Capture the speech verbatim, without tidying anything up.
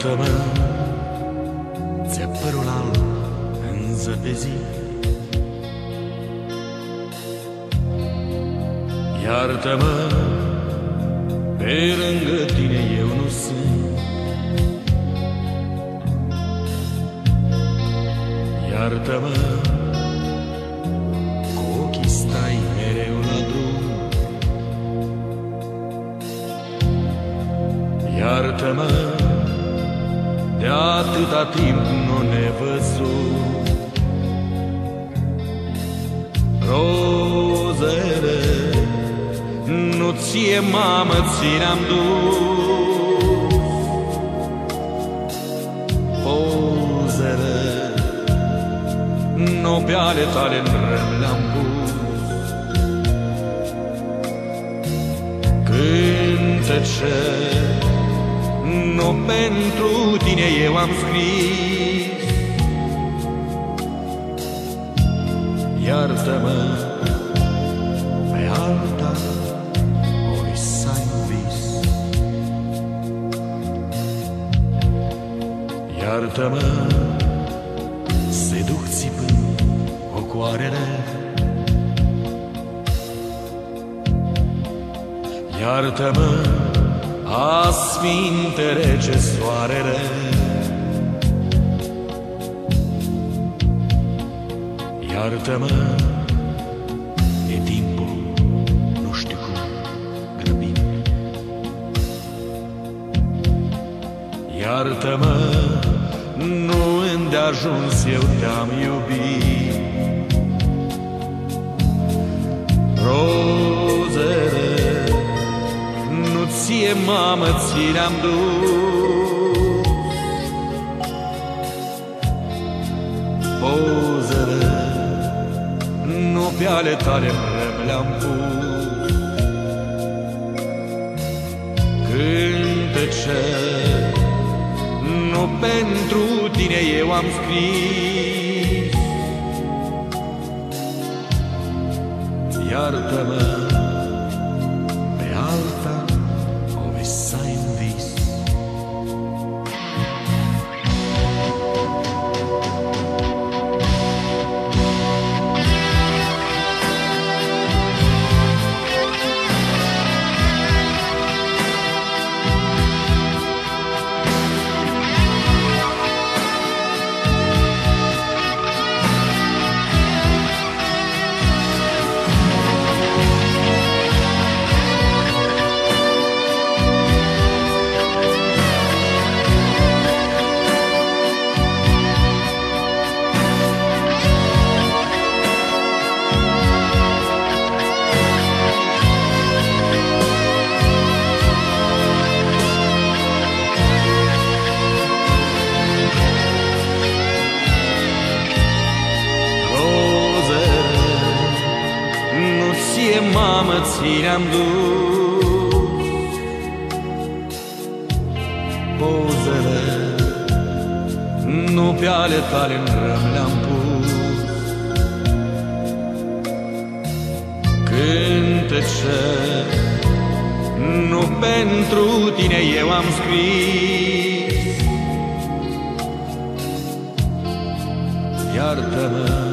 Iartă-mă, ți-e părul alb în zăpezii. Iartă-mă, pe lângă tine eu nu sunt. Iartă-mă, cu ochii stai mereu la drum. Iartă-mă, de atâta timp nu ne văzut. Rozele nu ție, mamă, ți-am dus. Pozele nu pe ale tale-n rând le-am pus. Cântece nu pentru tine eu am scris. Iartă-mă, pe alta o visai un vis. Iartă-mă, se duc țipând ocoarele. Iartă-mă, asfinte rece soarele. Iartă-mă, e timpul, nu știu cum grăbim. Iartă-mă, nu îndeajuns eu te-am iubit. Ție, mamă, ți le-am dus. Pozele nu pe ale tale le-am pus. Cântece nu pentru tine eu am scris. Iartă-mă, pe alta mamă, ți le-am dus. Pozele nu pe ale tale-n rând le-am pus. Cântece nu pentru tine eu am scris. Iartă-mă,